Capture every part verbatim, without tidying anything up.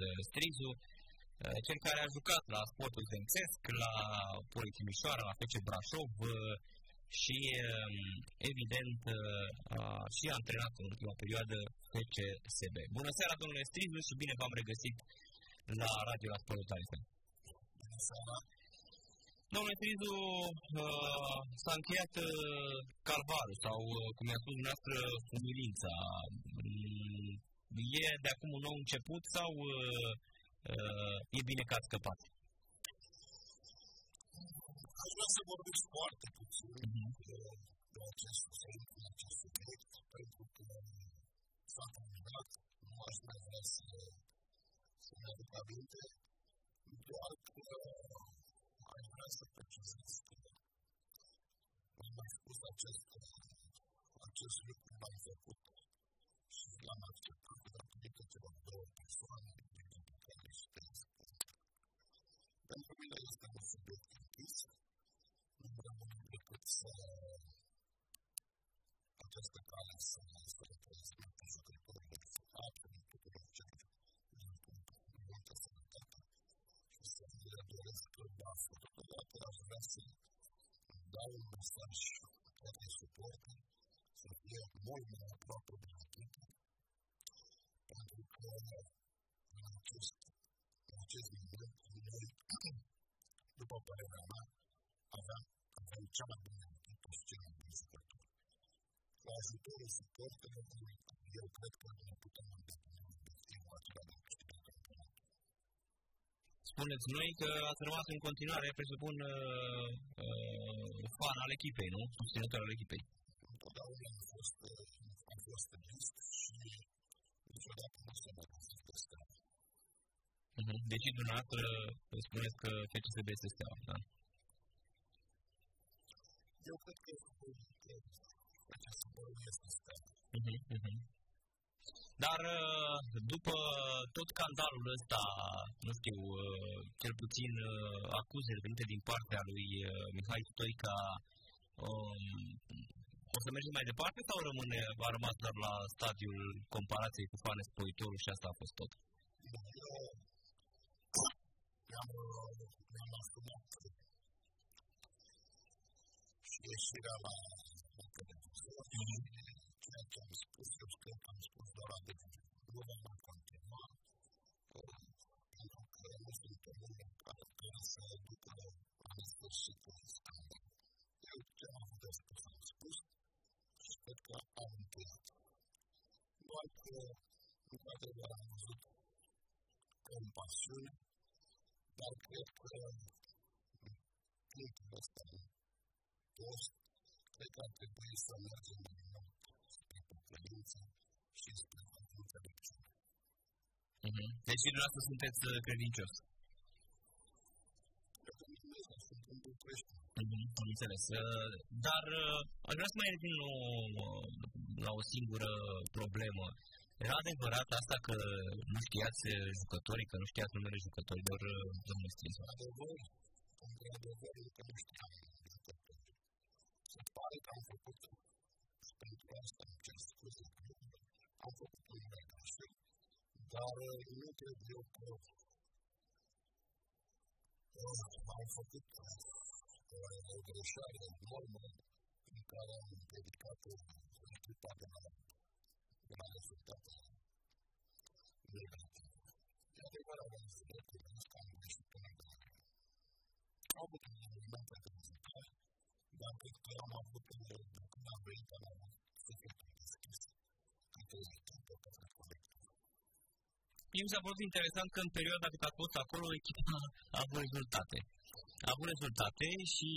de Strizu, cel care a jucat la Sportul Studențesc, la Politehnica Timișoara, la F C Brașov și, evident, a și a antrenat în ultima perioadă F C S B. Bună seara, domnule Strizu, și bine v-am regăsit la Radio Sport Total. Bună seara! Domnule Strizu, s-a încheiat calvarul, sau, cum i-a spus dumneavoastră, umilința. E de acum un nou început sau e bine că ați scăpat? Aș vrea să vorbesc foarte puțin de acest subiect, de acest subiect, pentru că s-a terminat, nu aș mai vrea să ne aduc aminte, doar că aș vrea să precizez că am mai spus acest lucru, l-am făcut și l-am acceptat datorită celor două persoane dintre care știți. Pentru mine este un subiect închis. Să această cale să ne sfărătăiesc pentru jucătorilor, să apără tuturor celor din multă sănătate și să le doresc că la fotodată aș vrea să dau un mesaj care îi suportă, să fie mult mai aproape de echipă, pentru că în acest moment noi, după părerea mea, aveam cea mai bună echipă și cea mai bună jucător. Cu ajutorul suporterilor, eu cred că ne putem îndeplini obiectivul acela de a câștiga campionatul. Spuneți noi că ați rămas în continuare, presupun, fan al echipei, nu? Susținător al echipei. Întotdeauna am fost am fost realist și niciodată nu s-a mai găsit pe Steaua. Deci, dumneavoastră, spuneți că F C S B este Steaua, da? Eu cred că acest lucru este stat. Dar după tot scandalul ăsta, nu știu, cel puțin acuzele venite din partea lui Mihai Stoica, o să mergem mai departe sau rămâne, a rămas doar la stadiul comparației cu Fane Spoiitoru și asta a fost tot? Mi-am ascumat ieșirea la televizor, ceea ce am spus, eu cred că am spus doar adevărul. Nu vom mai continua, pentru că nu sunt o lume care trebuie să ducă la nesfârșit un scandal. Eu ce am avut de spus, am spus și cred că am încheiat. Doar că, într-adevăr, am văzut compasiune, dar cred că timpul ăsta cred că ar trebui să mergem mai mult spre pocăință și spre înțelepciune. Deci, dumneavoastră, sunteți credincios? Cred că dumneavoastră sunt în București. Am înțeles. Dar aș vrea să mai revin la o singură problemă. Era adevărat asta că nu știați jucătorii, că nu știați numele jucătorilor, domnul Strizu? Adevăr, într-adevăr, că nu știam. Se pare că am făcut, și pentru asta îmi cer scuze, am făcut un greșel, dar nu cred eu că am făcut o greșeală enormă în care am dedicat echipa de la rezultate negative. De adevărat, am zis că am greșit până la urmă. Am avut un moment de rezultate, dar cred că am avut, când am venit, am avut sufletul deschis către echipă, către colectiv. Mie mi s-a părut interesant că în perioada cât a fost acolo, echipa a avut rezultate. A avut rezultate și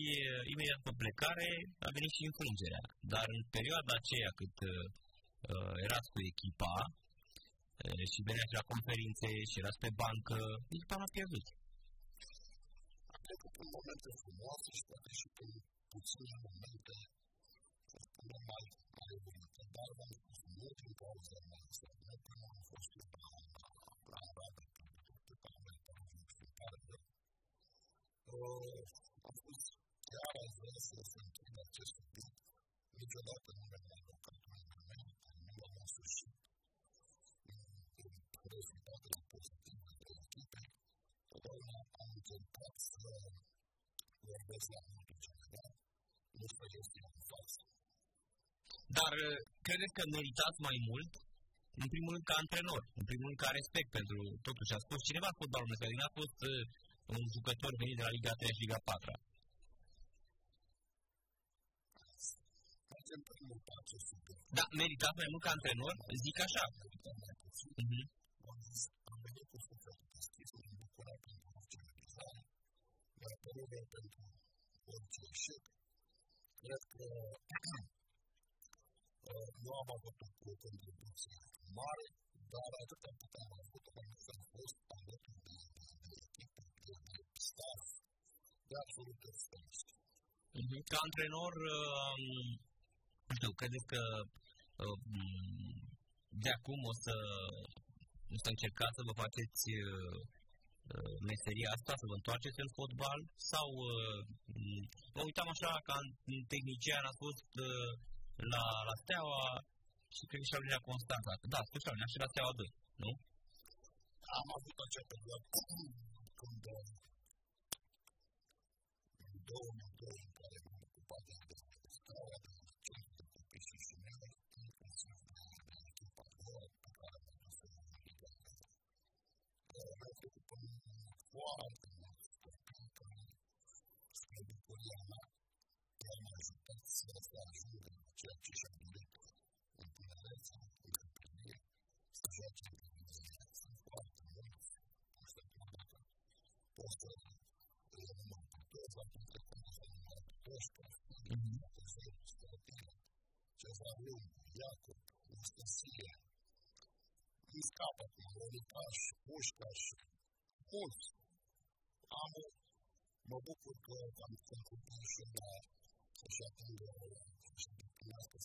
imediat după plecare a venit și înfrângerea. Dar în perioada aceea cât uh, erați cu echipa uh, și veneați la conferințe și erați pe bancă, echipa n-a pierdut. A trecut în momente frumoase și poate și pe puține momente, să spunem, mai evoluite, dar v-am spus, nu din cauza mea, să nu că nu am fost eu la Arabă, pentru că am venit la Arabă. Am spus, chiar aș vrea să se închide acest subiect, niciodată nu mi-am alocat numele meu, nu m-am însușit, în rezultatele pozitive Dar cred că meritați mai mult, în primul rând ca antrenor, în primul rând ca respect pentru totuși a spus cineva fotbalul nostru, n-a fost uh, un jucător venit de la Liga trei și Liga patru. Da, meritați mai mult ca antrenor, zic așa. Mm-hmm. Pentru orice eșec. Cred că nu am avut o contribuție mare, dar atât am putea am avut pentru că am fost alături de echipă, de staff, de absolută stăriști. Ca antrenor, nu știu, credeți că de acum o să încercați să vă faceți meseria asta, să vă întoarceți în fotbal? Sau vă uitam așa, ca tehnician a fost la, la Steaua și cred că și-a venit la Constanța. Da, spus și-a venit și la Steaua doi, nu? Am avut acea perioadă când în două mii doi, în care m-am ocupat de Steaua, de centru de copii și mele, inclusiv de echipa acolo pe care am dus în Liga. Mi-am făcut un foarte mult copii care spre bucuria mea, chiar m-a ajutat să ajung în ceea ce și-a dorit în tinerețe, în copilărie, să joace în tinerețe. Sunt foarte mulți, nu știu cum dacă poți să le număr pe toți, la cum te poți să număr pe toți, poți să le număr pe tine, Cezariu, Iacob, Anastasie, îmi scapă cu Măricaș, Pușcaș, mulți. Am, mă bucur că am făcut și la și acum de asta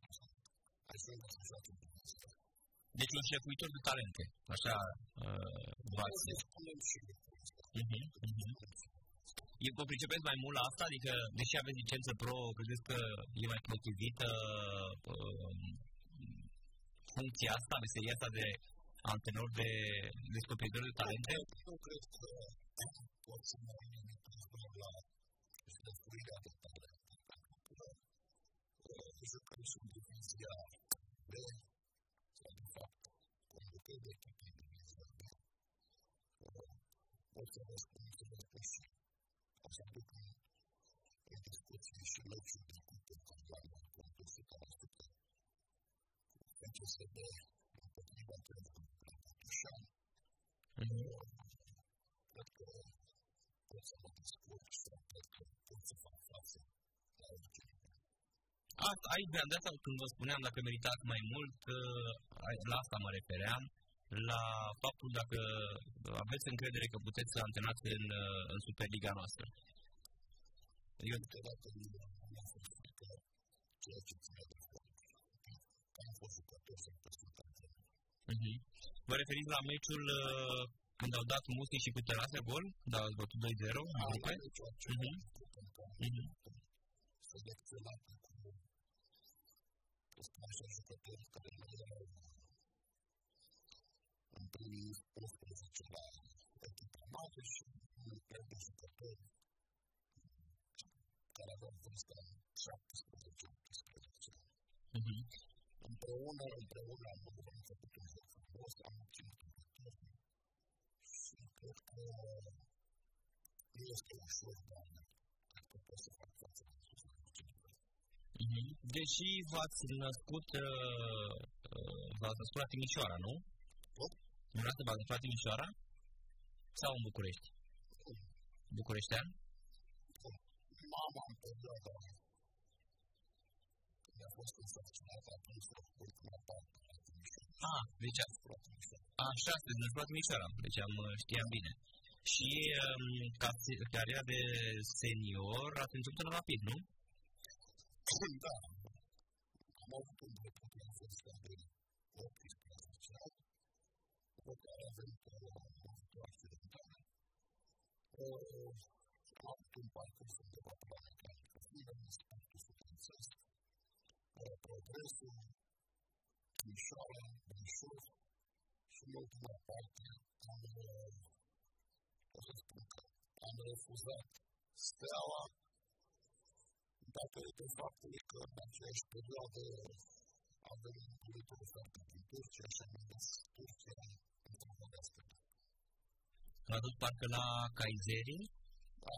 să joacă în asta. Deci un șefuitor de talente, așa v-ați zis. E vă pricepeți mai mult la asta? Adică, deși aveți licență pro, credeți că e mai potrivită funcția asta, meseria asta de antrenor, de descoperitor de talente? Eu cred că poți să mă limitez doar la șefuirea de talente. Jucăm sub divizia B, sau de fapt, conducări de echipe în divizia B. Pot să vă spun, să vă spun și o să duc în discuție și meciul de cupe care l-am condus o sută la sută cu F C S B, împotriva la Butușan. Cred că pot să mă discurc sau cred că pot să fac față la orice. Asta, aici, de asta, când vă spuneam, dacă meritați mai mult, la asta mă refeream, la faptul dacă aveți încredere că puteți să antenați în, în Superliga noastră. Eu cred că am fost jucător, ceea ce ține de fotbal. Am fost jucător, s-a fost antrenor. Vă referiți la meciul când au dat Musti și cu Terase gol, dar ați bătut doi zero? Am fost selecționat așa jucători care nu erau în primii unsprezece la echipa mare și nu erau de jucători care aveau vârsta șaptesprezece optsprezece ani. Împreună, împreună am făcut un joc frumos, am obținut un jucător și cred că nu este ușor, dar cred că pot să fac față. Deși v-ați născut, v-ați născut la Timișoara, nu? Dumneavoastră v-ați născut la Timișoara? Sau în București? Bucureștean? Mama, în perioada când a fost însărcinată, atunci s-a făcut la partea la Timișoara. Ah, deci ați născut la Timișoara. Așa, sunteți născut la Timișoara, deci am știam bine. Și cariera de senior ați început la Rapid, nu? Da, am avut un trecut la vârsta de optsprezece ani, după care am avut o accidentare. Am avut un parcurs undeva pe la mecanică fină, în Sportul Studențesc, Progresul, Timișoara, Brașov și în ultima parte am, o să spun că am refuzat Steaua dată de faptul că în aceeași perioadă avem un politor foarte din Turcia și am dus Turcia într-o modească. L-a dus parcă la Kayseri?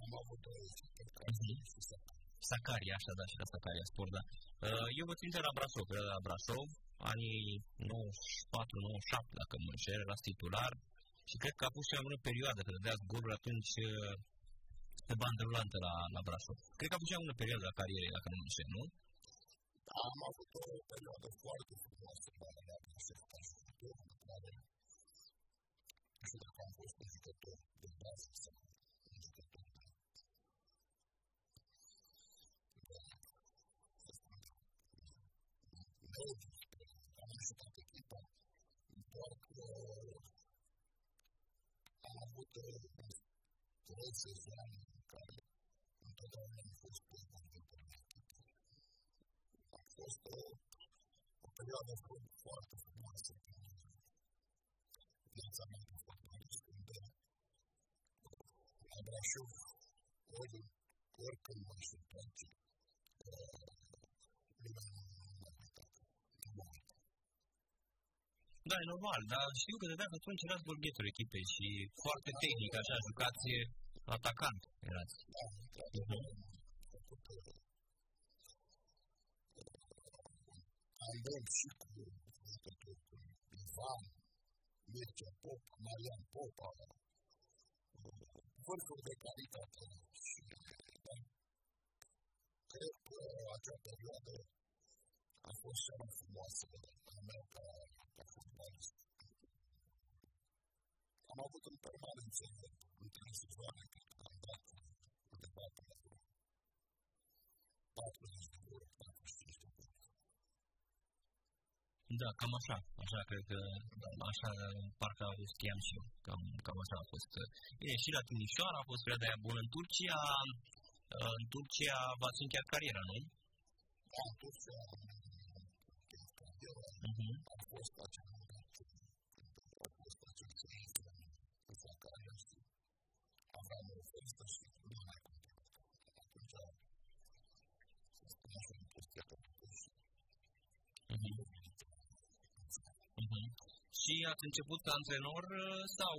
Am avut o Sacaria, așa, da, și la Sacaria Sport, da. Eu vă țin de la Brașov, de la Brașov, anii nouăzeci și patru nouăzeci și șapte, dacă mă înșel, era titular și cred că a pus cea mai bună perioadă, că dădeați goluri atunci pe bandă rulantă la, la Brașov. Cred că a pus cea mai bună perioadă la carierei, dacă nu mă înșel, nu? Da, am avut o perioadă foarte frumoasă, dar am avut o jucător în care nu știu dacă am fost un jucător de bază sau un jucător de am jucat echipa, doar că am avut trei sezoane în care întotdeauna am fost pe conducere de echipă. A fost o, o perioadă foarte frumoasă în viața mea de fotbalist, unde la Brașov, ori, oricând mă așteptam că lumea nu da, e normal, dar știu că de data atunci erați golghetul echipei și foarte tehnic, așa, jucați atacant, erați. Da, uh-huh. Am venit și cu Ivan, Mircea Pop, Marian Popa, vârfuri de calitate și cred că acea perioadă a fost cea mai frumoasă a mea ca fotbalist. Am avut în permanență în trei sezoane, cred că am dat undeva până la patruzeci de ore, patruzeci și cinci de ore. Da, cam așa, așa cred că, așa parcă știam și eu, cam, cam așa a fost. Bine, și la Timișoara a fost vreo de aia bună. În Turcia, în Turcia v-ați încheiat cariera, nu? Da, în Turcia a fost acea momente, a fost acea cerință în Sacaria și aveam o ofertă și nu mai continuat. Atunci se spunea și o impostia pe București. Și ați început ca antrenor sau...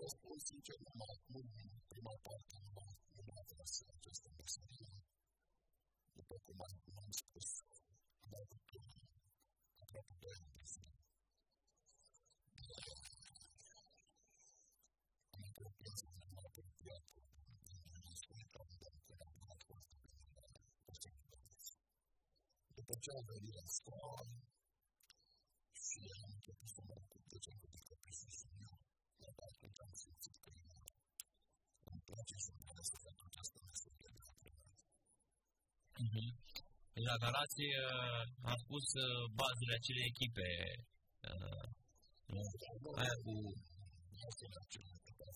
Vă spun sincer, numai acum, în prima parte, nu m-a atras această meserie. După cum am spus, am avut aproape doi ani de zi. Am apropiat, am apropiat de Mihai Stoica, unde am colaborat foarte bine la posibilități. După ce am venit la Steaua și am început să mă ocup de ce am făcut copii și sunt eu, dar atunci am simțit că îmi place și îmi place să fac această meserie de antrenor. La Galație am pus bazele acelei echipe. Aia cu... Au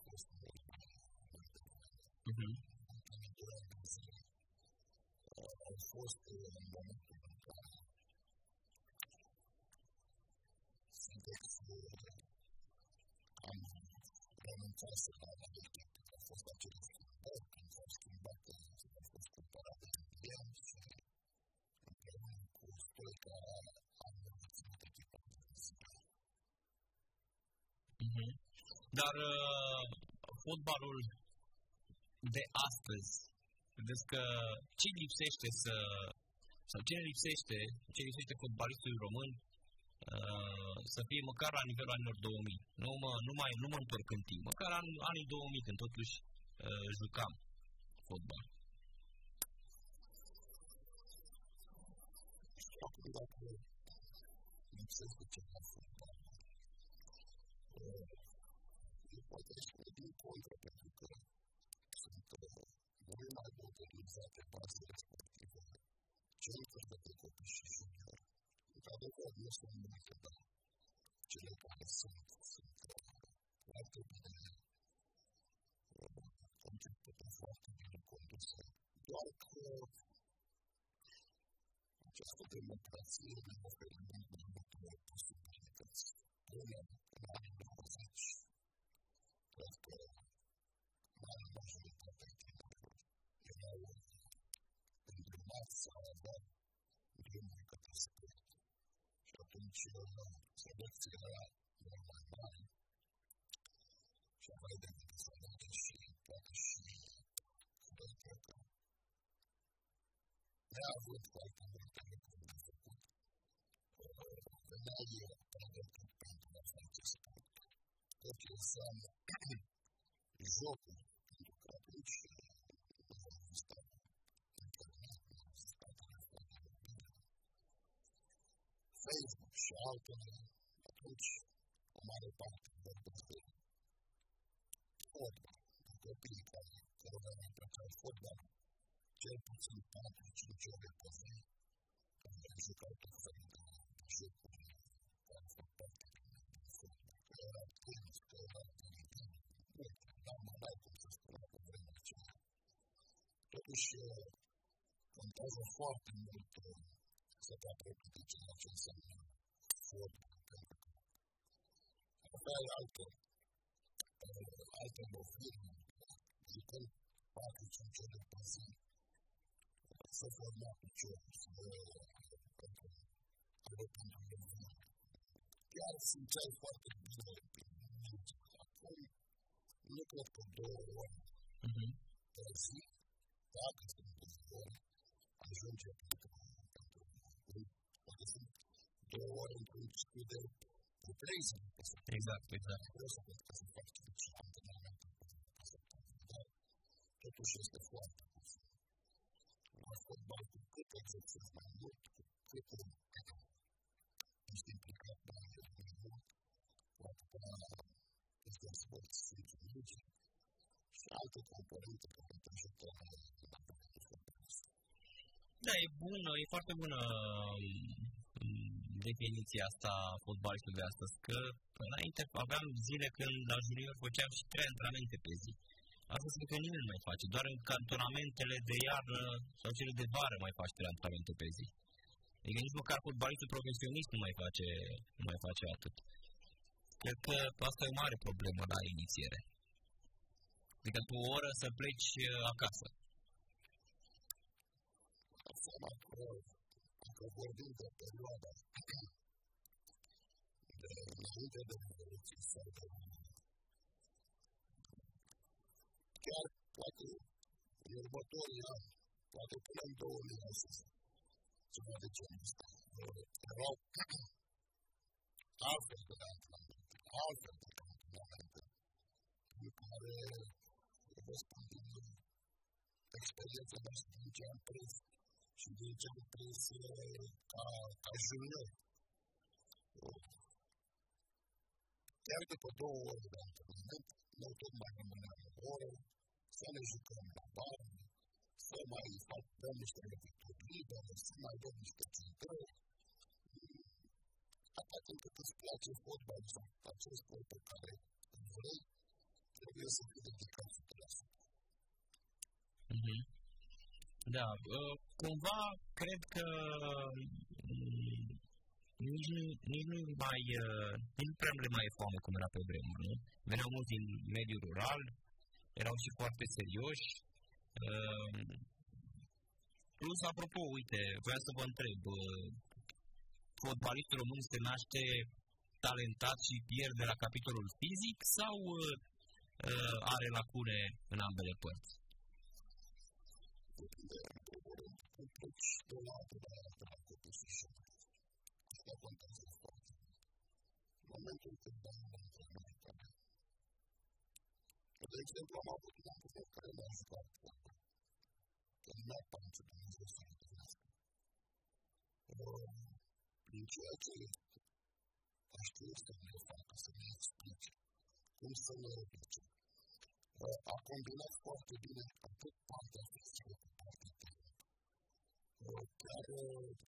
fost în momentul în care sunteți am renunțat să fac la echipe. Au fost acele schimbări, când s-au schimbat, când au fost cumpărate în client și cu Stoica am ținut echipa de muzică. Dar uh, fotbalul de astăzi, vedeți că ce lipsește să, sau ce lipsește, ce lipsește fotbalistului român uh, să fie măcar la nivelul anilor două mii. Nu mă, nu mai, nu mă întorc în timp, măcar an, anii două mii când totuși uh, jucam fotbal. Acum, dacă lipsesc de ceva fotbal, eu poate și mai din contră, pentru că sunt mult mai modernizate bazele respective, centruri de pe copii și juniori. Într-adevăr, nu sunt multe, dar cele care sunt, sunt foarte bine concepute, foarte bine conduse. Doar că această democrație ne oferă mult mai multe posibilități. Până în anii nouăzeci, cred că marea majoritate a tinerilor erau dar vin mai către sport. Și atunci selecția era mai mare și mai devreme să merge și poate și Benevento. Ne-a avut foarte multe lucruri de făcut. Veneau eu pregătit pentru a face sport. Tot ce înseamnă jocul, pentru că atunci nu am stat internet, nu am stat foarte bine. Facebook și altele, atunci o mare parte vorbesc de fotbal, de copiii care cărora plăceau fotbal, cel puțin patru cinci ore pe zi, când am jucat tot felul de jocuri care fac parte din fotbal, că era tenis, că era tenis, dar mă mai cum să spună pe vremea aceea. Totuși, contează foarte mult să te apropii de ceea ce înseamnă fotbal, pentru că aveai alte, alte loviri, jucând patru cinci ore pe zi, să formă piciorul, să arătăm în lume. Chiar simțeai foarte bine prin minute. Acum, nu cred că două ori pe zi, dacă sunt două ori, ajunge pentru un poate sunt două ori într-un ciclu de repreză. Exact, exact. Vreau să cred că se face și antrenamente pe săptămână, dar totuși este foarte puțin. La fotbal, cu cât exerciți mai mult, cu cât ești implicat mai mult, cu atâta este un sport fiziologic și alte componente care te ajută la fotbalist. Da, e bună, e foarte bună definiția asta fotbalistului de astăzi, că înainte aveam zile când la junior făceam și trei antrenamente pe zi. Asta sunt că nimeni nu mai face, doar în cantonamentele de iarnă sau cele de vară mai faci trei antrenamente pe zi. Adică nici măcar fotbalistul profesionist nu mai face, nu mai face atât. Cred că asta e o mare problemă la inițiere. Adică tu o oră să pleci acasă. Dacă vorbim de perioada de înainte de revoluție sau de chiar poate în următorii ani, poate până în două mii nouăsprezece, ceva de genul ăsta, erau altfel de antrenamente, altfel de antrenamente, în care, vă spun din experiența noastră, din ce am prins și din ce am prins ca junior. Chiar după două ore de antrenament, noi tot mai rămâneam o oră, să ne jucăm la bară, să mai dăm niște lovituri libere, să mai dăm niște centrări. Atât încât îți place fotbal sau acest sport pe care îl vrei, trebuie să fii dedicat suprasul. Da, cumva cred că nici nu, nici nu mai, nici prea nu le mai e foame cum era pe vremuri, nu? Veneau mulți din mediul rural, erau și foarte serioși. Plus, apropo, uite, voiam să vă întreb, fotbalistul român se naște talentat și pierde la capitolul fizic sau are lacune în ambele părți? Asta contează foarte mult. În momentul când am un antrenament care, de exemplu, am avut un antrenament care m-a jucat fotbal, că nu mi-a părțit de Dumnezeu să mă întâlnească. Prin ceea ce aș știu să ne facă, să ne explice cum să ne reduce. A combinat foarte bine atât partea fizică cu partea tehnică. Chiar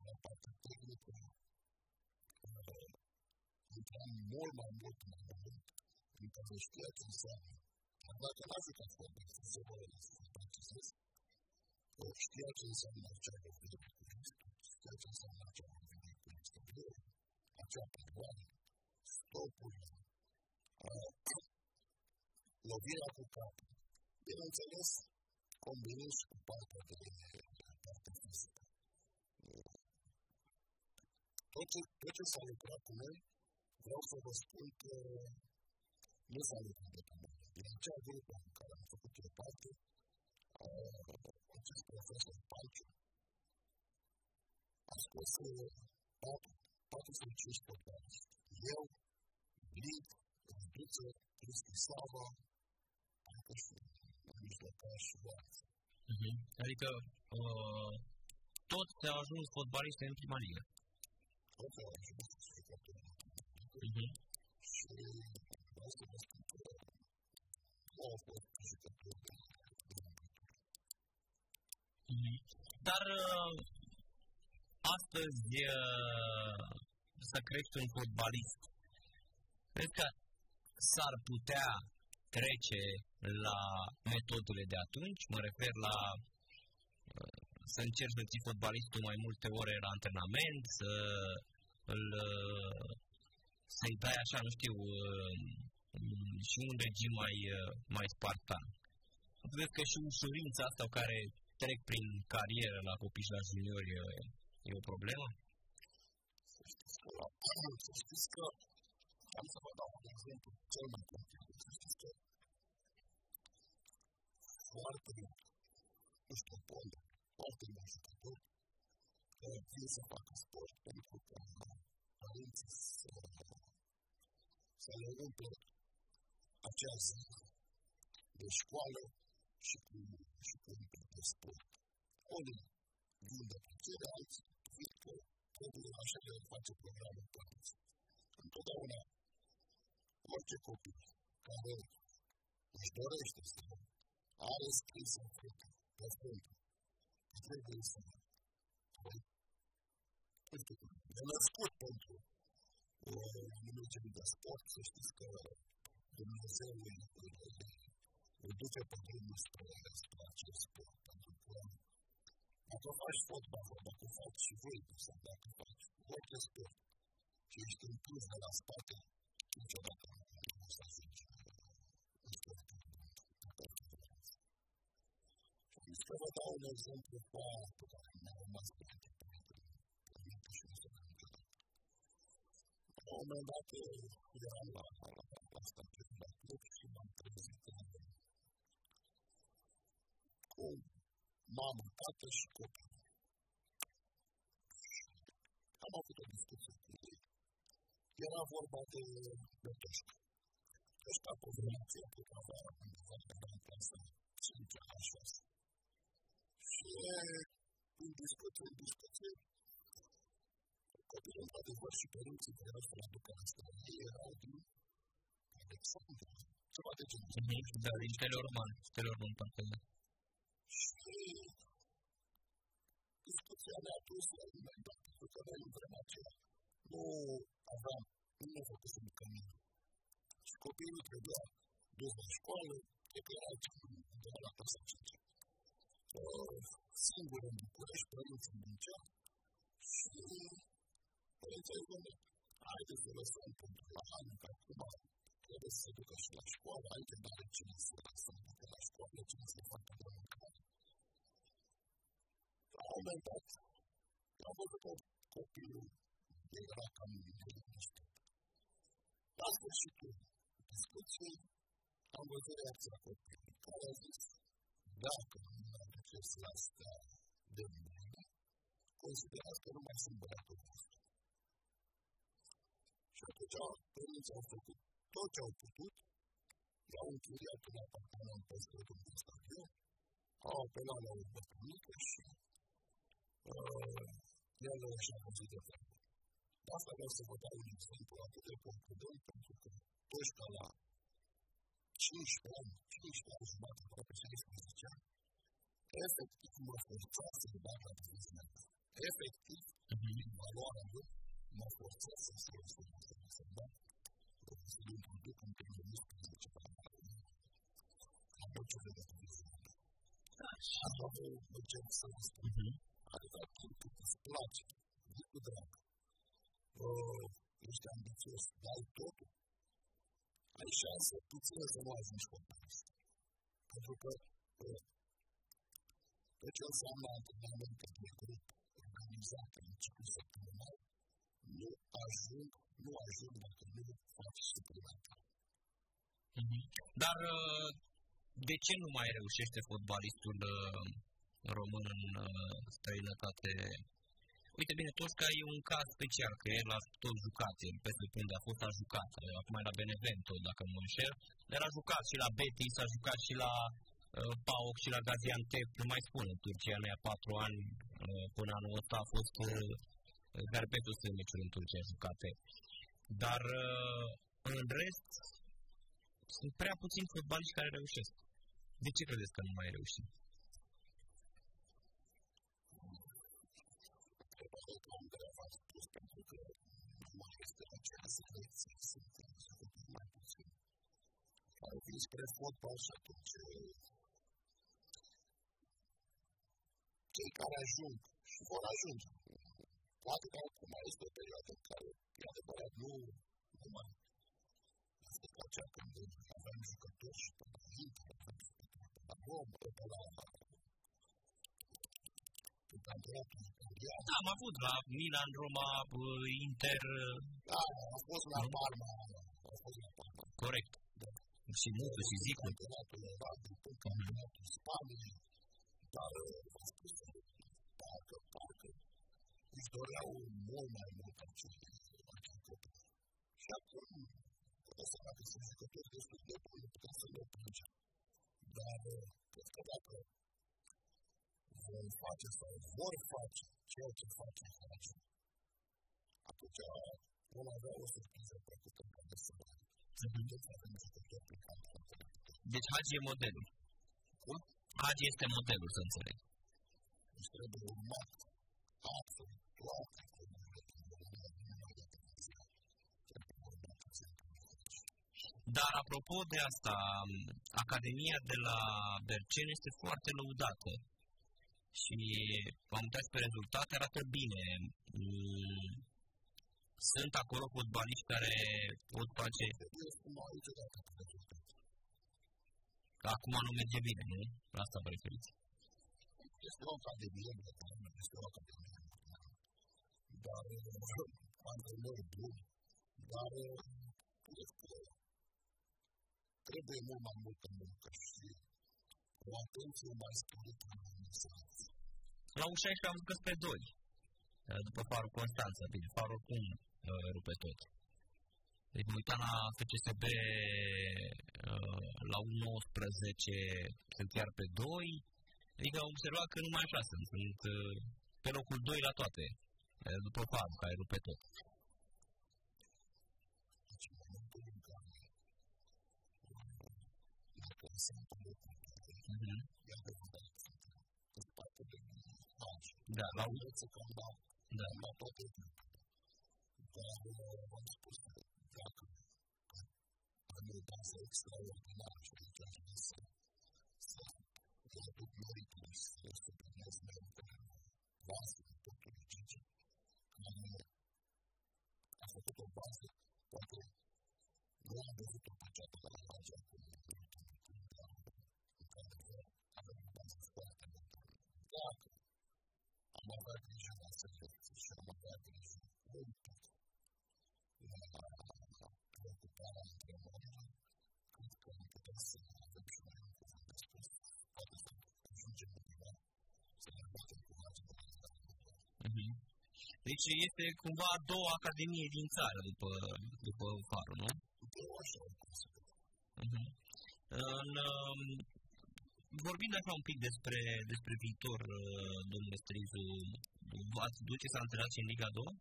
la partea tehnică, intram mult mai mult în moment în care știa ce înseamnă. Dar dacă n-a jucat fotbal, să se vă practisez, știa ce înseamnă acea lovire cu ristul, știa ce înseamnă acea lovire cu exterior, acea perioadă, stopurile, lovirea cu capul. Bineînțeles, combinând și cu partea de partea fizică. Tot ce, tot ce s-a lucrat cu noi, vreau să vă spun că nu s-a lucrat de pe mine. Din acea grupă în care am făcut eu parte, acest profesor Panciu a scos patru sau cinci podcaste. Eu, Blid, Răzduță, Cristi Sava, am pus în mijlocaș și voastră. Adică tot te-a ajuns fotbaliste în prima ligă. Tot te-a ajuns fotbaliste în prima ligă. Și vreau să vă spun că nu au fost jucători de Dar astăzi să crești un fotbalist, cred că s-ar putea trece la metodele de atunci, mă refer la să încerci să ții fotbalistul mai multe ore la antrenament, să îl, să-i dai așa, nu știu, și un regim mai, mai spartan. Cred că și ușurința asta care trec prin carieră la copii și la juniori e o problemă? Să știți că, să știți că am să vă dau un exemplu cel mai complicat, să știți că foarte mult, nu știu, poli, foarte mult jucători care vin să facă sport pentru că părinții să le umple acea zi de școală și cu lucruri de sport. Unii vin de plăcere, alții vin că trebuie așa de a face programul părinții. Întotdeauna, orice copil care își dorește să are scris în făcut pe fânt, trebuie să e născut pentru numele de sport, să știți că Dumnezeu îi duce pe drumul spre acest sport, pentru că dacă faci fotbal, dacă faci și voi, dacă faci orice sport, și ești impus de la spate, niciodată nu să ajungi în sportul de. Și să vă dau un exemplu foarte care mi-a rămas pe minte și nu se mai niciodată. La un moment dat eram la statul la club și m-am trezit cu mamă, tată și copil. Am avut o discuție cu ei. Era vorba de Toșca. Toșca a povenit că avea undeva în clasa cinci la șase. Și în discuție, în discuție, copilul, într-adevăr, și părinții care erau să-l aducă la străie erau din Alexandru. Ceva de genul. Da, din Teleorman. Teleorman, parcă da. Și discuția ne-a dus la un moment dat, pentru că noi în vremea aceea nu aveam, nu ne făcusem cămin. Și copilul trebuia dus la școală, declarat de la clasa cincea. Singur în București, părinții în Bucea, și părinții au zis, haideți să lăsăm pentru la anul, că acum trebuie să se ducă și la școală, aici nu are cine să se ducă la școală, cine să facă la mâncare. La un moment dat, am văzut că copilul era cam neliniștit. La sfârșitul discuției, am văzut reacția copilului, care a zis, dacă nu mă aduceți la asta de mine, considerați că nu mai sunt băiatul vostru. Și atunci, părinții au făcut tot ce au putut, i-au închiriat un apartament pe strădul de stadion, au apelat la o bătrânică și el și-a văzut de treabă. De asta vreau să vă dau un exemplu atât de concludent, pentru că toți ca la cincisprezece ani, cincisprezece ani jumate, aproape șaisprezece ani, efectiv mă forța să-l bag la divizia. Efectiv, din valoarea lui, mă forța să-l bag, să-l introduc în primul la procese de divizia. Așa vă încerc să vă spun. Adică atât cât îți place, de cu drag, ești ambițios, dai totul, ai șanse puțină să nu ajungi fotbalist. Pentru că tot ce înseamnă antrenamente de grup organizate în ciclu săptămânal nu ajung, nu ajung dacă nu faci suplimentar. Dar de ce nu mai reușește fotbalistul român în străinătate? Uite bine, Tosca e un caz special, că el a tot jucat, el peste când a fost a jucat, acum e la Benevento, dacă mă înșel, dar a jucat și la Betis, a jucat și la P A O C și la Gaziantep, nu mai spun, în Turcia nu ia patru ani, până anul ăsta a fost Garbetul Sâmiciu în Turcia jucate. Dar în rest, sunt prea puțini fotbaliști care reușesc. De ce credeți că nu mai reușim? Pentru că nu mai este aceea selecție, sunt executiv mai puțin. Au fi spre fotbal și atunci cei care ajung și vor ajunge, poate că acum este o perioadă în care, e adevărat, nu mai este ca cea când aveam jucători și pe la Inter, pe la Roma, pe la campionatul. Da, am avut la Milan, Roma, Inter... Da, a fost la Parma. A fost la Parma. Corect. Da. Și multul și zic că campionatul era după campionatul Spaniei, dar v-am spus că parcă, parcă își doreau mult mai mult acest copil. Și acum, o să dacă sunt jucători destul de buni, putem să le plângem. Dar cred că dacă vom face sau vor face ceea ce facem aici, atunci vom avea o surpriză plăcută în care să avem jucători prin campionate. Deci Hagi e modelul. Cum? Hagi este modelul, să înțeleg. Deci trebuie urmat absolut toate problemele din România, nu numai de România. Trebuie urmat exemplu aici. Dar apropo de asta, Academia de la Berceni este foarte lăudată. Și am uitat pe rezultate, arată bine. Sunt acolo fotbaliști care pot face... Acum nu merge bine, nu? La asta vă referiți. Este o academie, este o academie, dar antrenori buni, dar trebuie mult mai multă muncă și o atenție mai sporită. La ușa aici am zis pe doi, după Farul Constanța, bine, Farul cum rupe tot. Deci mă uitam la F C S B la unu nouăsprezece, sunt chiar pe doi, adică am observat că numai așa sunt, sunt pe locul doi la toate, după Farul care rupe tot. Deci în momentul în care dacă sunt pe locul doi, iată vădă. Da, la urmăță că am dat, am dat toate timpul. Dar v-am spus că dacă am o bază extraordinară și aici aș vrea să să aduc meritul și să suprimesc meritele bază de totul Gigi, care a făcut o bază, poate nu am văzut o păceată la Gigi acum, în care avem o bază foarte multă. Dacă am avea grijă la selecție și am avea grijă un pic la preocuparea întrebărilor, cred că am putea să avem și mai multe de spus, poate să ajungem undeva, să ne batem cu alții de la lucruri. Deci este cumva a doua academie din țară după, după Farul, nu? După o așa o consideră. În... Vorbind așa un pic despre, despre viitor, domnule Strizu, ați duce să antrenați în Liga a doua?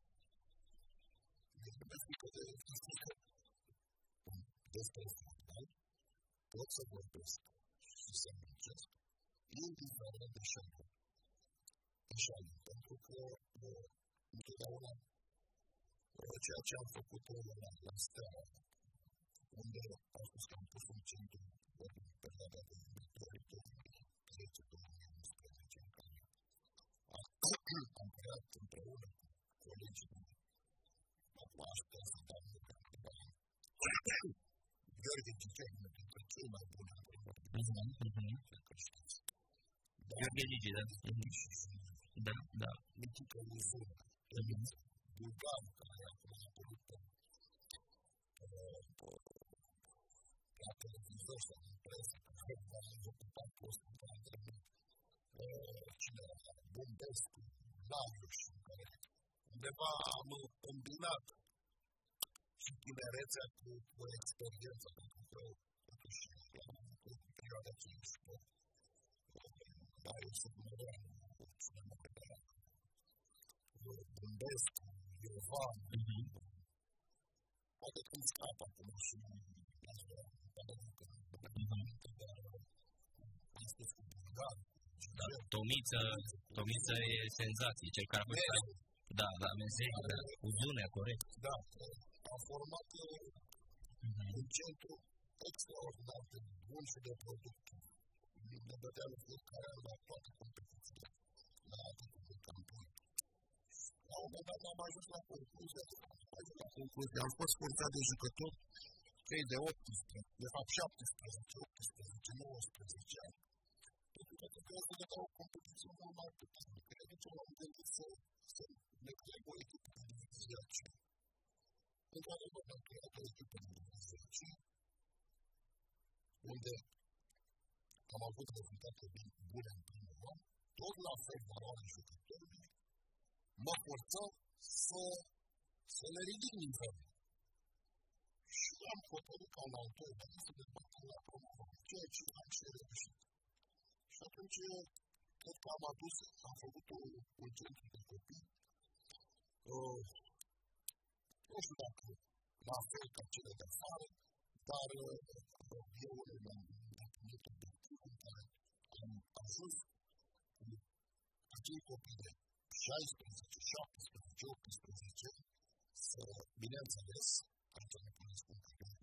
Despre fotbal pot să vorbesc și să mergesc, indiferent de șalim. Pentru că întotdeauna ceea ce am făcut la Steaua, unde am spus că am pus un centru în perioada de două mii zece două mii unsprezece, în care am creat împreună cu colegii mei. Acum aș putea să dau un lucru. Gheorghe Gigi e unul dintre cei mai buni antrenori din lume, cred că știți. Gheorghe Gigi, da? Da, da. Mitică Uzun, bulgar, care la televizor sau în presă, care v-a ocupat postul de antrenor, cineva, Bondescu, Laviuș, care undeva am combinat și tinerețea cu o experiență, pentru că eu, totuși, am avut în perioada aceea în sport, dar eu sunt un om, sunt un om, Bondescu, Iovan, poate că îmi scap acum și dar Tomiță, Tomiță e senzație, cel care a fost... Da, da, mesele, cu zune, corect. Da, a format un centru extraordinar de bun și de product. Ne dădea lucruri care au dat toate competițiile la atâtul campion. La un moment dat am ajuns la concluzia, am fost forțat de jucători trei de optsprezece, de fapt șaptesprezece, optsprezece, nouăsprezece ani. Pentru că trebuie să dădea o competiție mult mai puternică. Cred că l-am gândit să ne creăm o echipă de divizia aceea. Pentru că am creat o echipă de divizia aceea, unde am avut rezultate bune în primul an, tot la fel valoare jucătorilor, mă forțau să le ridic nivelul. Și am hotărât ca un autor bine să dezbatem la promovare, ceea ce am și reușit. Și atunci, cred că am adus, am făcut un centru de copii, nu știu dacă la fel ca cele de afară, dar eu le-am îndeplinit obiectivul în care am ajuns cu acei copii de șaisprezece, șaptesprezece, optsprezece să, bineînțeles, asta nu pot spune că e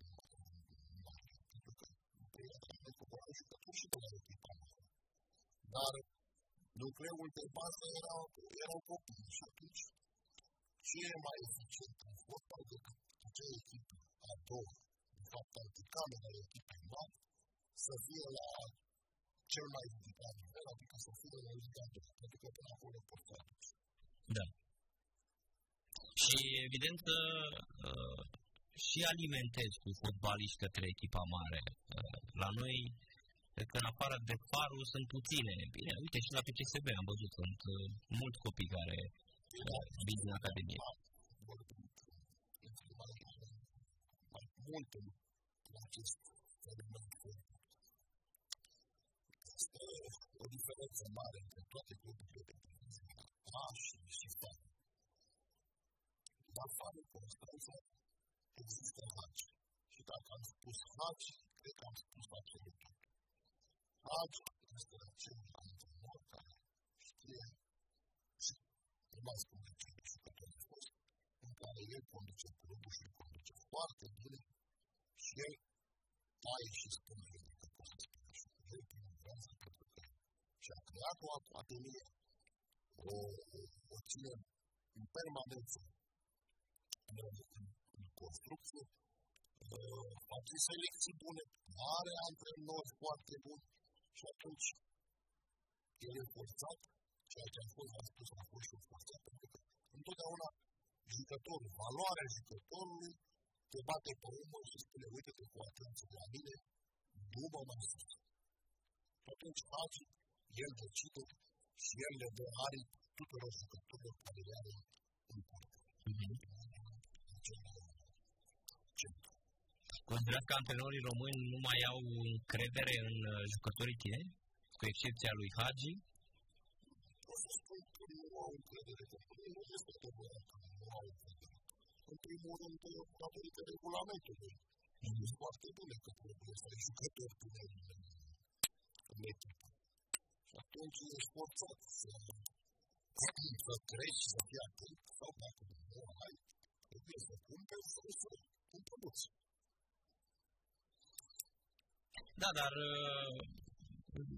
un mare, pentru că lucrurile trebuie cu oare jucători și de la echipa mare. Dar lucrurile de bază erau copii și atunci ce e mai eficient în fotbal decât acea echipă a doua, de fapt anticamerele echipei mari, să fie la cel mai ridicat nivel, adică să fie la Liga doi, pentru că până acolo pot să aduce. Da. Și evident că uh, și alimentezi cu fotbaliști către echipa mare. Uh, la noi, cred că în afară de Farul sunt puține. Bine, uite și la F C S B am văzut, sunt uh, mulți copii care vin din Academie. Mai multe în acest element. Este o diferență mare între toate cluburile de A și și Farul. La Farul Constanța există haci. Și dacă am spus haci, cred că am spus absolut tot. Haci este acel antrenor care știe și nu mai spune ce jucători a fost, în care el conduce clubul și îl conduce foarte bine și el taie și spune el că poate spune și el promovează pentru că și-a creat o academie, o, o ține în permanență. În construcție, face selecții bune, are antrenori foarte buni și atunci el e forțat, ceea ce a fost, a spus, a fost și forțat, pentru că întotdeauna jucătorul, valoarea jucătorului, te bate pe umăr și spune, uite-te cu atenție la mine, du-mă mai sus. Și atunci face, el decide și el le dă aripi tuturor jucătorilor care le are în curte. Considerați că antrenorii români nu mai au încredere în jucătorii tineri, cu excepția lui Hagi? O să spun că nu au încredere, pentru că nu este adevărat că nu au încredere. În primul rând, datorită regulamentului. Este foarte bine că trebuie să ai jucători tineri în echipă. Și atunci ești forțat să să treci, să fii atent, sau dacă nu ai, trebuie să cumperi sau să împrumuți. Da, dar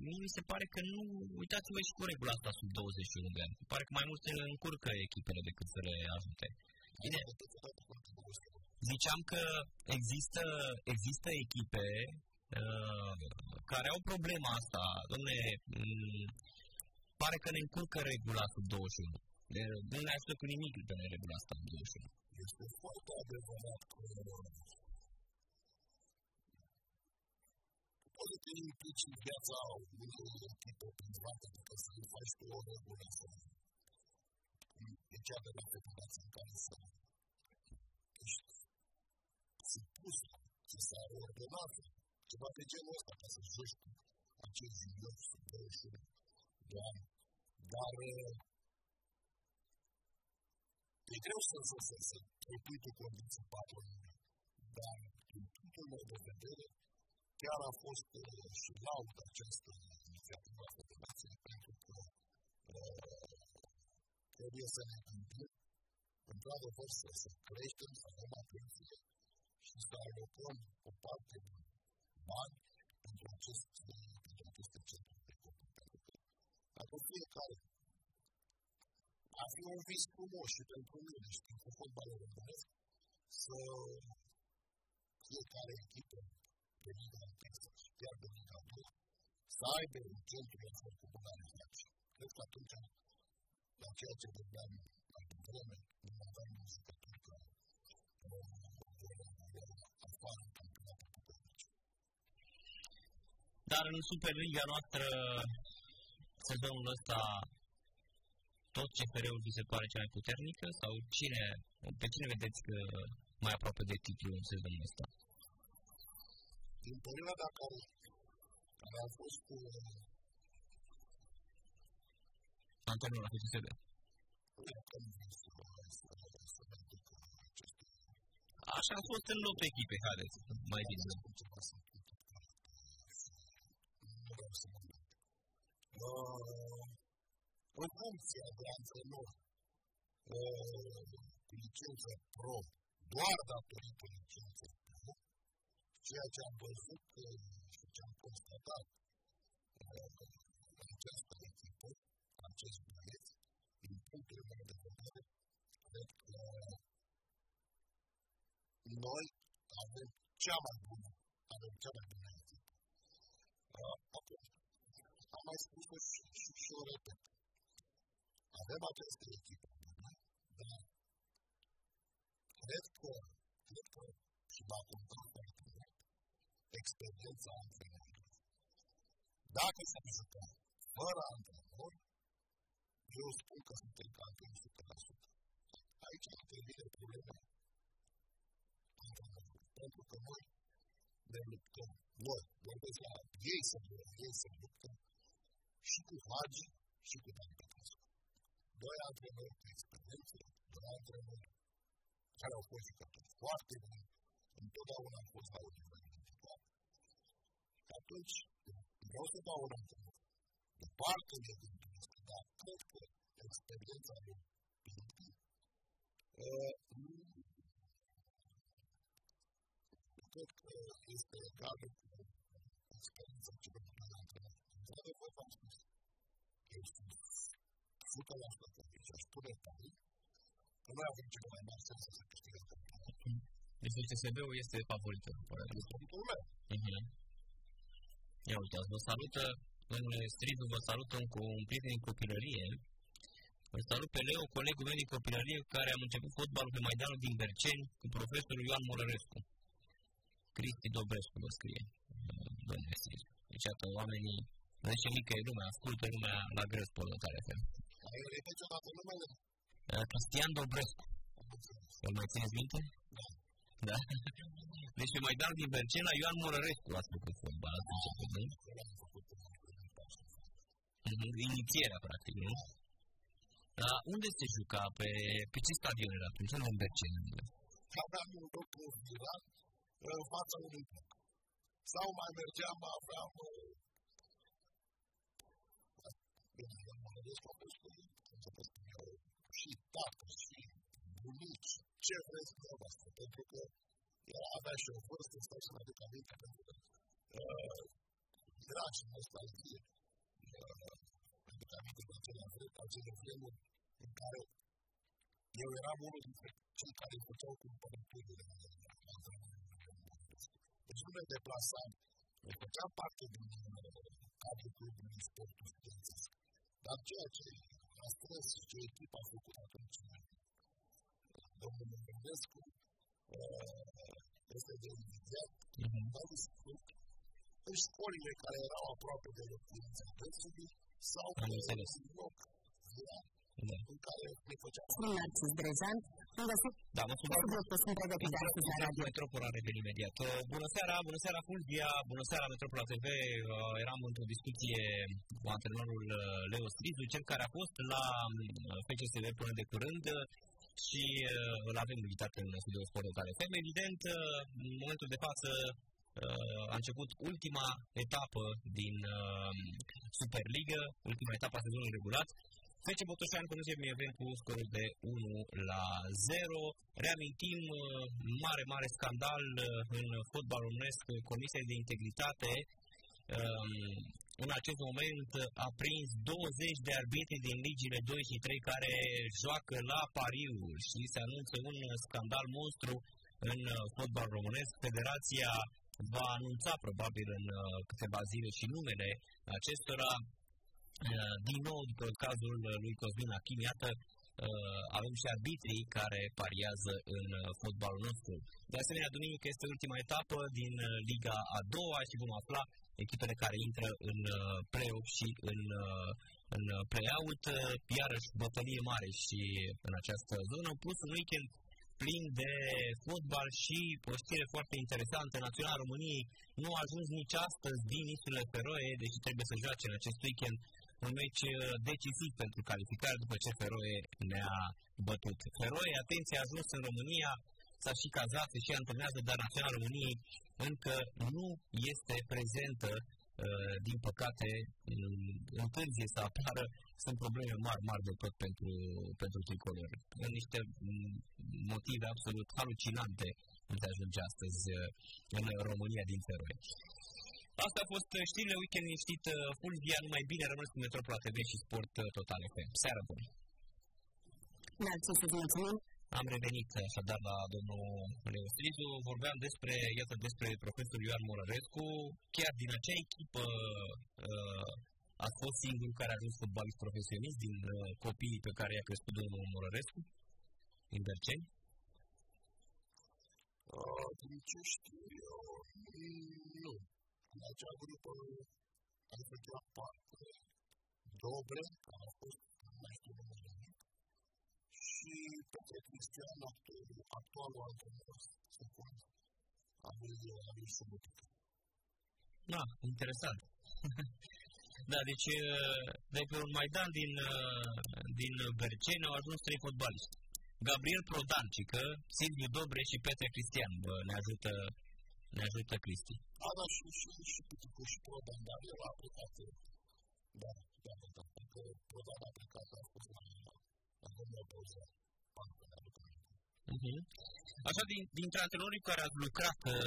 mie mi se pare că nu... Uitați-vă și cu regula asta sub douăzeci și unu de ani. Mi pare că mai mult se încurcă echipele decât să le ajute. Bine, ziceam că există, există echipe uh, care au problema asta. Dom'le, pare că ne încurcă regula sub douăzeci și unu. Nu ne ajută cu nimic de regula asta sub douăzeci și unu. Este foarte adevărat că te implici în viața unei echipe prin toate, pentru că să nu faci tu o regulă, să e cea de la populație în care să ești supus, să se are ordonață, ceva de genul ăsta, ca să joci cu acei juniori sub douăzeci și unu de ani. Dar e greu să pui tu condiții patru ani, dar în punctul meu de vedere, chiar a fost și laud această inițiativă a Federației, pentru că trebuie să ne gândim, într-adevăr, să creștem, să avem atenție și să alocăm o parte din bani pentru aceste centri de competență. Dacă fiecare ar fi un vis frumos și pentru mine, știu, cu fotbalul românesc, să fiecare echipă de Liga Texas, chiar de Liga doi, să aibă un centru de fotbalare față. Cred că atunci, la ceea ce vedeam mai devreme, nu aveam un jucător care afară în campionatul puternic. Dar în Superliga noastră, sezonul ăsta, tot C F R-ul vi se pare cea mai puternică? Sau cine, pe cine vedeți că mai aproape de titlu în sezonul ăsta? Din perioada care, care a fost cu antrenor la F C S B. Așa a fost în loc de echipe, haideți, mai bine. În funcție de antrenor cu licență pro, doar datorită licenței pro, ceea ce am văzut și ce am constatat în această echipă, acest băieț, din punctul meu de vedere, cred că noi avem cea mai bună, avem cea mai bună echipă. Am mai spus-o și o repet. Avem această echipă, dar cred că, cred că și va conta foarte mult experiența antrenorului. Dacă s-ar juca fără antrenor, eu spun că suntem campioni o sută la sută. Aici intervine problema antrenorului, pentru că noi ne luptăm, noi vorbesc la ei să ne ei să luptăm și cu Hagi și cu Dani Petrescu. Doi antrenori cu experiență, doi antrenori care au fost jucători foarte buni, întotdeauna au fost la o nivel individual. Atunci, vreau să dau un antrenor. De parte de gândul ăsta, dar cred că experiența lui Pinti cred că este egală cu experiența celor doi antrenori. Într-adevăr, v-am spus. Eu sunt sută la sută și aș spune taric că noi avem ceva mai mare sens să câștigă campionatul. Deci F C S B-ul este favoritul. Este favoritul meu. Ia uitați, vă salută, în Strizu vă salută cu un prieten din copilărie. Vă salut pe Leo, colegul meu din copilărie, care am început fotbalul pe maidanul din Berceni cu profesorul Ioan Morărescu. Cristi Dobrescu vă scrie, domnule Strizu. Deci, iată, oamenii, văd și mică e lumea, ascultă lumea la grăspol în care fel. Ai o repete la numele? Cristian Dobrescu. Îl mai țineți minte? Da. Da? Deci pe maidanul din Bercena, Ioan Morărescu a făcut fotbal atunci. Inițierea, practic, nu? Dar unde se juca? Pe, pe ce stadion era atunci? Nu în Bercena. Aveam un loc provizial în fața unui bloc. Sau mai mergeam, aveam... Ioan Morărescu a fost și tată, și bunici, ce vreți dumneavoastră, pentru că avea și o vârstă, stau să mă aduc aminte, pentru că era și nostalgie, pentru că aminte de acele vremuri în care eu eram unul dintre cei care îi făceau cumpărăturile deci nu ne deplasam, ne făceam parte din cadrul clubului Sportul Studențesc. Dar ceea ce a strâns și ce echipa a făcut atunci domnul Mărbănescu este de invidiat, dar îi spun în școlile care erau aproape de locuința părinților sau în loc în care ne făceam. Un Narcis Brezan, am găsit. Da, mă scuzați. Radio Metropol a revenit imediat. Bună seara, bună seara Fulvia, bună seara Metropola T V. Eram într-o discuție cu antrenorul Leo Strizu, cel care a fost la F C S B până de curând. Și uh, îl avem invitat în studiul Sport Total F M. Evident, uh, în momentul de față uh, a început ultima etapă din uh, Superliga, ultima etapă a sezonului regulat. F C Botoșani conduce Benevento cu scorul de unu la zero. Reamintim uh, mare, mare scandal uh, în fotbal românesc, Comisia de Integritate. Uh, În acest moment a prins douăzeci de arbitri din ligile doi și trei care joacă la pariu și se anunță un scandal monstru în fotbal românesc. Federația va anunța probabil în câteva zile și numele acestora. Din nou, după cazul lui Cosmina Chiminată, avem și arbitrii care pariază în fotbalul nostru. De asemenea, duminică este ultima etapă din Liga a doua și vom afla echipele care intră în play-off și în, în play-out, iarăși bătălie mare și în această zonă, plus un weekend plin de fotbal și o știre foarte interesantă. Naționala României nu a ajuns nici astăzi din insulele Feroe, deci trebuie să joace în acest weekend un meci decisiv pentru calificare după ce Feroe ne-a bătut. Feroe, atenție, a ajuns în România, s-a și cazat, se și antrenează, dar Naționala României încă nu este prezentă, din păcate, întârzie să apară, sunt probleme mari, mari de tot pentru, pentru tricolori. Sunt niște motive absolut halucinante de a ajunge astăzi în România din Feroe. Asta a fost știrile weekend liniștit, Fulvia, numai bine, rămâne cu Metropola T V și Sport Total F M. Seară bună! Am revenit așadar la domnul Leo Strizu, vorbeam despre, iată, despre profesorul Ioan Morărescu, chiar din acea echipă uh, a fost singurul care a ajuns fotbalist profesionist din uh, copiii pe care i-a crescut domnul Morărescu, din Berceni? Uh, din ce știu eu, nu. În acea grupă am făcut parte Dobre, care a fost mai știu numele mic, și Petre Cristian, actualul antrenor, secund, a lui Subotica. Da, interesant. Da, deci de pe un maidan din, din Berceni au ajuns trei fotbaliști. Gabriel Prodanci, că Silvi Dobre și Petre Cristian bă, ne ajută ne ajută Cristi. A, da, și și Piticu și Prodan, dar el a plecat. Da, da, da, că Prodan a plecat, a fost mai Uh-huh. Așa, din, dintre antrenorii care ați lucrat, uh,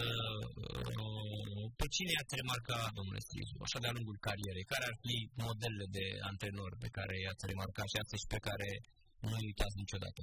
uh, pe cine ați remarca, domnule Strizu, așa de-a lungul carierei? Care ar fi modelele de antrenori pe care i-ați remarcat și ați și pe care nu îi uitați niciodată?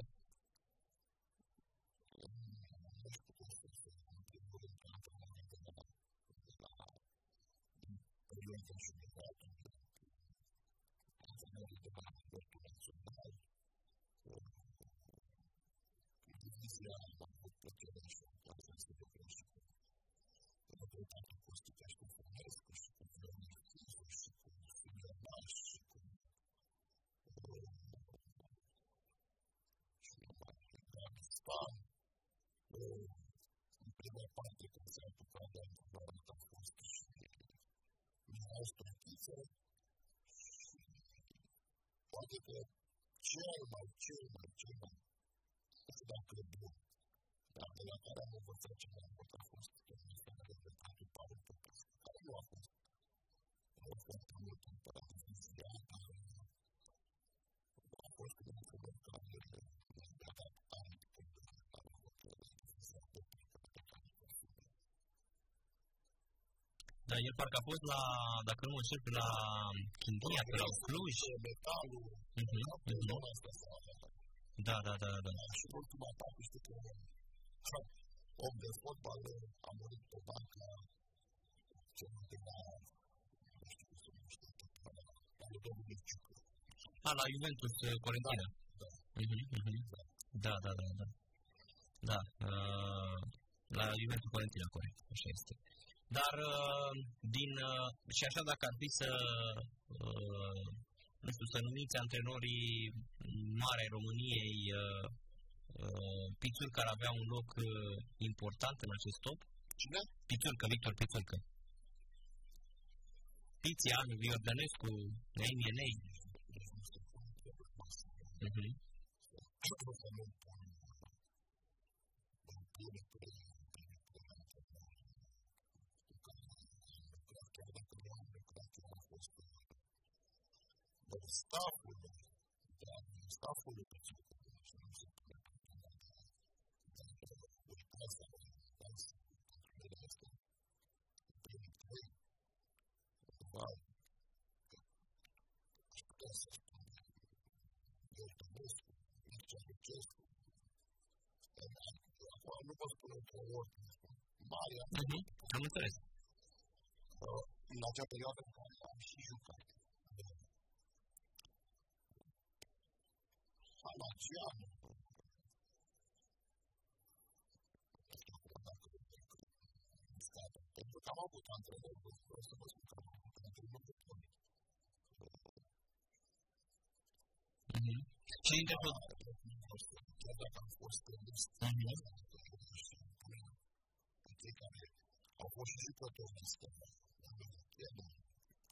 Poate că cel mai, cel mai, cel mai, nu știu dacă e bun, dar de la care am învățat cel mai mult a fost rezultatul Paul Popescu, care nu a fost foarte mult în paralizia, dar a fost cu un fel care ne-a dat ani pentru că a avut rezultatul Popescu, care nu a fost. Dar el parcă a fost la, dacă nu mă încerc, la Chindia, pe la Cluj. Metalul, pe zona asta s-a arătat. Da, da, da, da. Și ultima etapă, știu că om de fotbal a murit pe banca, ce nu te da, nu știu cum se numește, la Domnul Pițurcă. A, la Juventus, Corentina. Da, da, da, da. Da, la Juventus, Corentina, corect, așa este. Dar din, și așa dacă ar fi să, nu știu, să numiți antrenorii mari ai României, Pițurcă ar avea un loc important în acest top? Cine? Pițurcă, Victor Pițurcă. Piția, Iordănescu, Neimenei. Staful staful de nu pot spune că o mare în acea perioadă în care am și jucat. Alacian, pentru că am avut antrenori, vreau să vă spun că am avut antrenori de toni. Și încă tot? Chiar dacă am fost prădus, cei care au fost și jucători de stăpă, am venit Iadon,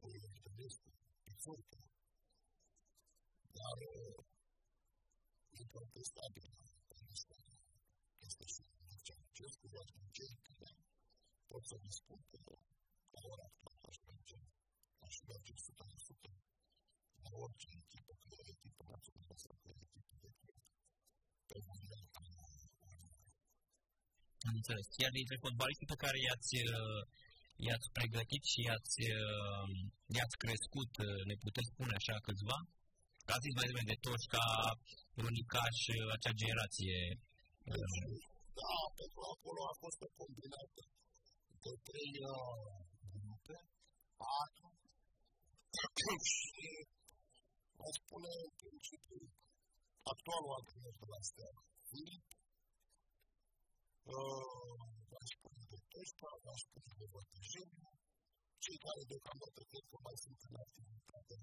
Politehnica Timișoara, Pițurcă, dar pentru că stabil este și ce am încerc cu vreau încei, că pot să vă spun că la ora actuală aș merge, aș merge o sută la sută la orice echipă, că e echipă națională sau că e echipă de club, pe mondial. Am înțeles. Iar dintre fotbaliștii pe care i-ați i-ați pregătit și i-ați i-ați crescut, ne puteți spune așa câțiva? Ca zis mai bine de toți, ca unicaș, acea generație. Da, pentru că acolo a fost o combinată de trei grupe, patru, și o spune în principiu actualul antrenor de la Steaua, Filip, v-aș spune de Toșca, v-aș spune de Vătăjeniu, cei care deocamdată cred că mai sunt în activitate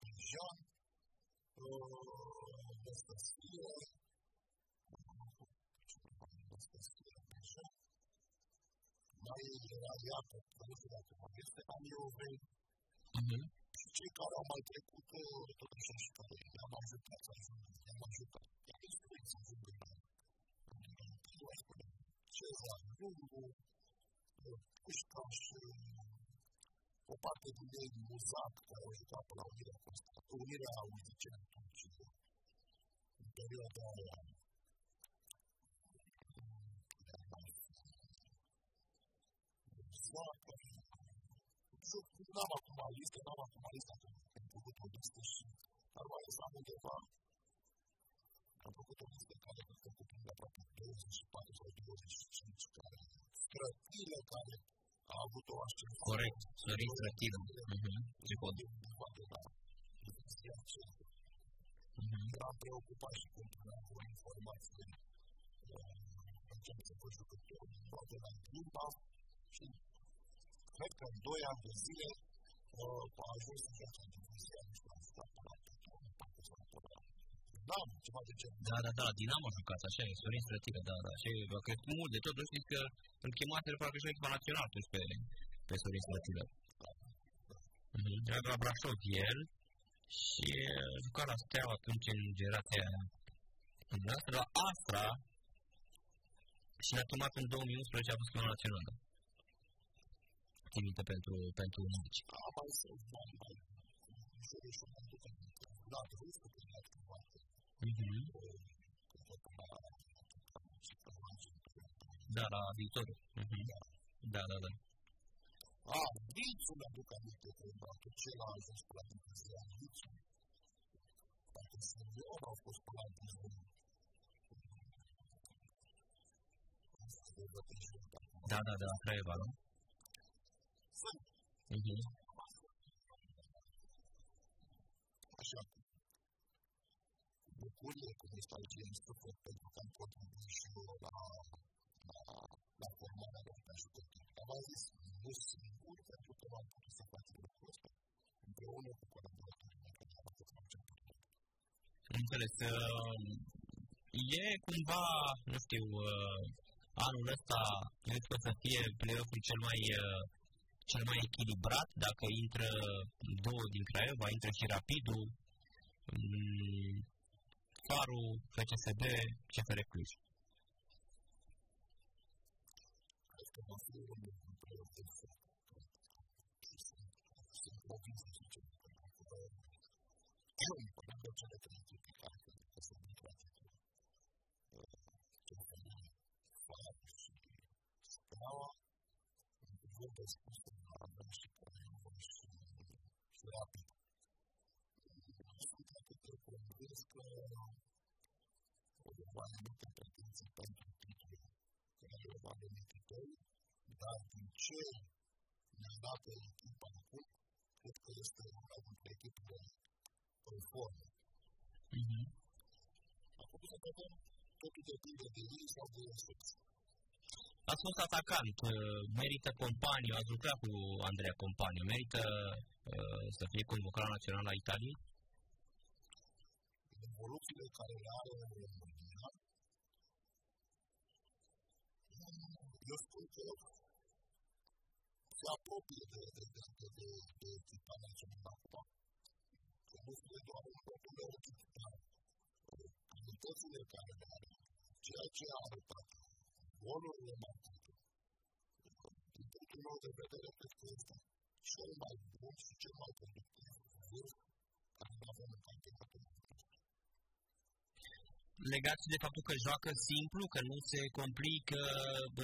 de Jean, Năstăsire, Năstăsire, așa, mai era iată, nu știu dacă mai este, am eu vrei. Și cei care au mai trecut, totuși și care i-am ajutat să ajungă, i-am ajutat. Iar instruiți să ajungă la Cezar, Lungu, Pușcaș, o parte din ei, Muzac, care au jucat până la Unirea Constantină, Unirea Unicea, atunci, în perioada aia, Muzac, n-am acum listă, n-am acum listă, am făcut o listă și, dar mai este undeva, am făcut o listă care a făcut până aproape douăzeci și patru sau douăzeci și cinci, care strătile care a avut o așteptare. Corect, Sorin Strătile. Ce pot? Am preocupat și cu informații în ce am făcut jucătorii toate la Limba și cred că în doi ani de zile a ajuns în viața de vizia nu știu, am stat până la Petronul, parcă s-a apărat. Dinamo, ceva de ce? Da, da, da, Dinamo a jucat, așa e, Sorin Strătile, da, da, și a crescut mult de tot, nu știți că îl chemase de parcă și la echipa națională atunci pe, pe Sorin Strătile. Era de la Brașov el și a jucat la Steaua atunci în generația noastră, la Astra și ne-a tomat în două mii unsprezece a fost la națională. Țin minte pentru, pentru unici. Am mai sunt mai mult. Să vă spun pentru că la drumul pe care am luat. Da, la Victor. Da, da, da. A, Vițu mi-a duc aminte că cel a ajuns pe la Dumnezeu, Vițu. Dacă Sărion au fost pe la Dumnezeu. Da, da, da, Craiova, nu? Sunt. Așa. Bucurie, cum este aici, este pentru că am contribuit și eu la la formarea de ajutor. Am zis, nu singur, pentru că am putut să facem lucrul ăsta împreună cu colaboratorii mei, pentru că am făcut mai mult. Înțeles. E cumva, nu știu, anul ăsta, cred că o să fie play-off-ul cel mai... cel mai echilibrat, dacă intră două din Craiova, intră și Rapidul, Farul, F C S B, C F R Cluj. Cred că va fi un play-off de fapt. Sunt convins de ce nu cred că eu îmi până de cele trei echipe care cred că sunt în practică. C F R, Farul și Steaua, eu vă spun că avem și Craiova și Rapid. Nu sunt atât de convins că o doamnă nu te pretenții pentru titlul Craiova două mii doi, dar din ce ne-a dat echipa acum, cred că este una dintre echipele în formă. Acum să vedem, totul depinde de ei sau de ei. Ați fost atacant, merită Companiu, ați lucrat cu Andreea Companiu, merită uh, să fie convocat național la Italia? Evoluțiile care le are în România, eu spun că se apropie de, de, de, de, de, de echipa națională acum. Că nu spune doar un propriu de echipa, dar calitățile care le are, ceea ce a arătat. Golurile mai multe. Din punctul meu de vedere, cred că este cel mai bun și cel mai productiv vârf care nu avem în campionatul. Legat de faptul că joacă simplu, că nu se complică,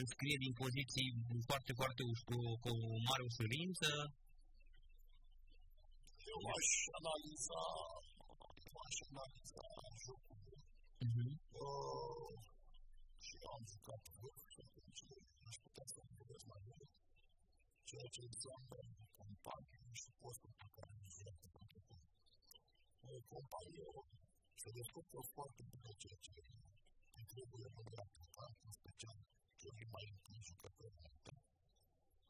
înscrie din poziții foarte, foarte cu, cu mare ușurință? Eu aș analiza, eu aș analiza jocul. Uh-huh. Uh, și am jucat vârf și atunci aș putea să mă vedeți mai mult, ceea ce înseamnă Companie și postul pe care nu se arată pentru că Companie se descurcă foarte bine ceea ce îi trebuie unde aplicat, în special celui mai întâi jucători mai tăi.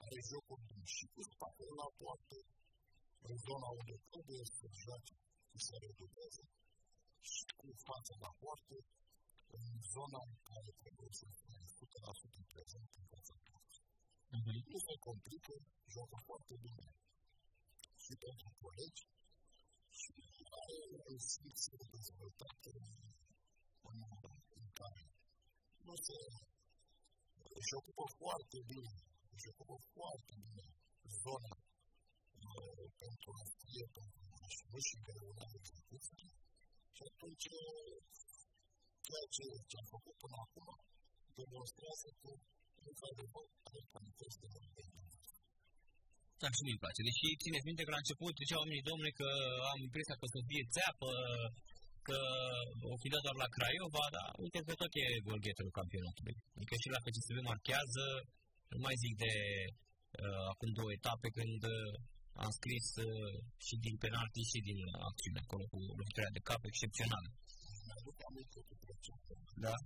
Are jocuri și cu spatul la poartă, în zona unde trebuie să joace și să redubeze și cu fața la poartă, în zona în care trebuie să fie o sută la sută prezent în fața toată. Nu se complică, joacă foarte bine și pentru colegi și are un simț de dezvoltate în care nu se își ocupă foarte bine, își ocupă foarte bine zona pentru a fie, pentru a-și vă și îngreuna execuțiile și atunci ceea ce am făcut până acum demonstrează că nu s-a revăzut calități de mântuire. Da, și mie îmi place. Deși țineți minte că la început ziceau oamenii, domne, că am impresia că o să fie țeapă, că o fi dat doar la Craiova, dar uite că tot e golgheterul campionatului. Adică și la F C S B marchează, nu mai zic de uh, acum două etape când uh, am scris uh, și din penalti și din acțiune, acolo cu lucrarea de cap excepțională. Mă duc aminte cu plăcere. Da?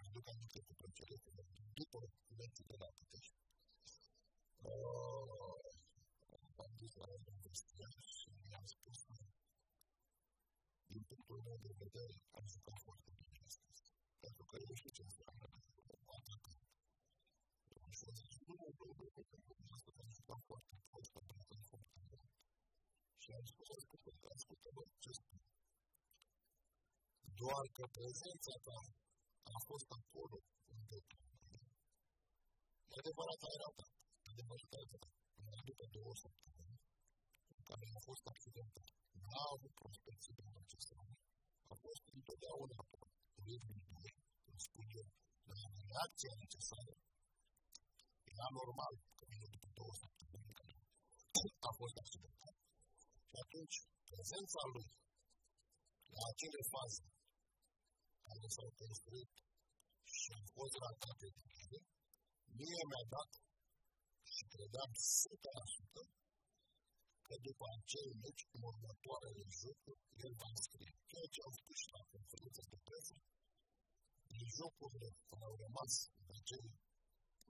Mă duc aminte cu plăcere. După cuvenții de la Pitești, am dus la Universitea și mi-am spus că, din punctul meu de vedere, am jucat foarte bine astăzi. Pentru că eu știu ce înseamnă o atacă. Și o zic, nu mă duc de pe lumea asta, am jucat foarte prost, am jucat foarte bine. Și am spus, ascultă, bă, ce spun? Doar că prezența ta a fost acolo în totul. E adevărat că era ta, adevărat că era după două săptămâni, în care a fost accidentat. N-a avut prospecții prin acest an, a fost întotdeauna acolo, rândul, îmi spun eu, dar reacția necesară era normal că vine după două săptămâni, care a fost accidentat. Și atunci, prezența lui, la acele faze, care s-au construit și au fost ratate din ele, mie mi-a dat și credeam o sută la sută că după acel meci, în următoarele jocuri, el va înscrie. Ceea ce au spus și la conferința de presă, din jocurile care au rămas în acel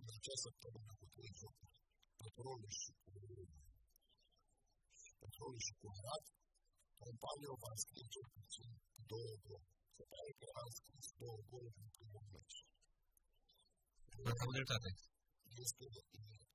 în acea săptămână cu trei jocuri, Petrolul și cu Petrolul și cu Arat, Pompaleu v-a scris cel puțin două gol. Se pare că a scris două goluri în primul meci. Este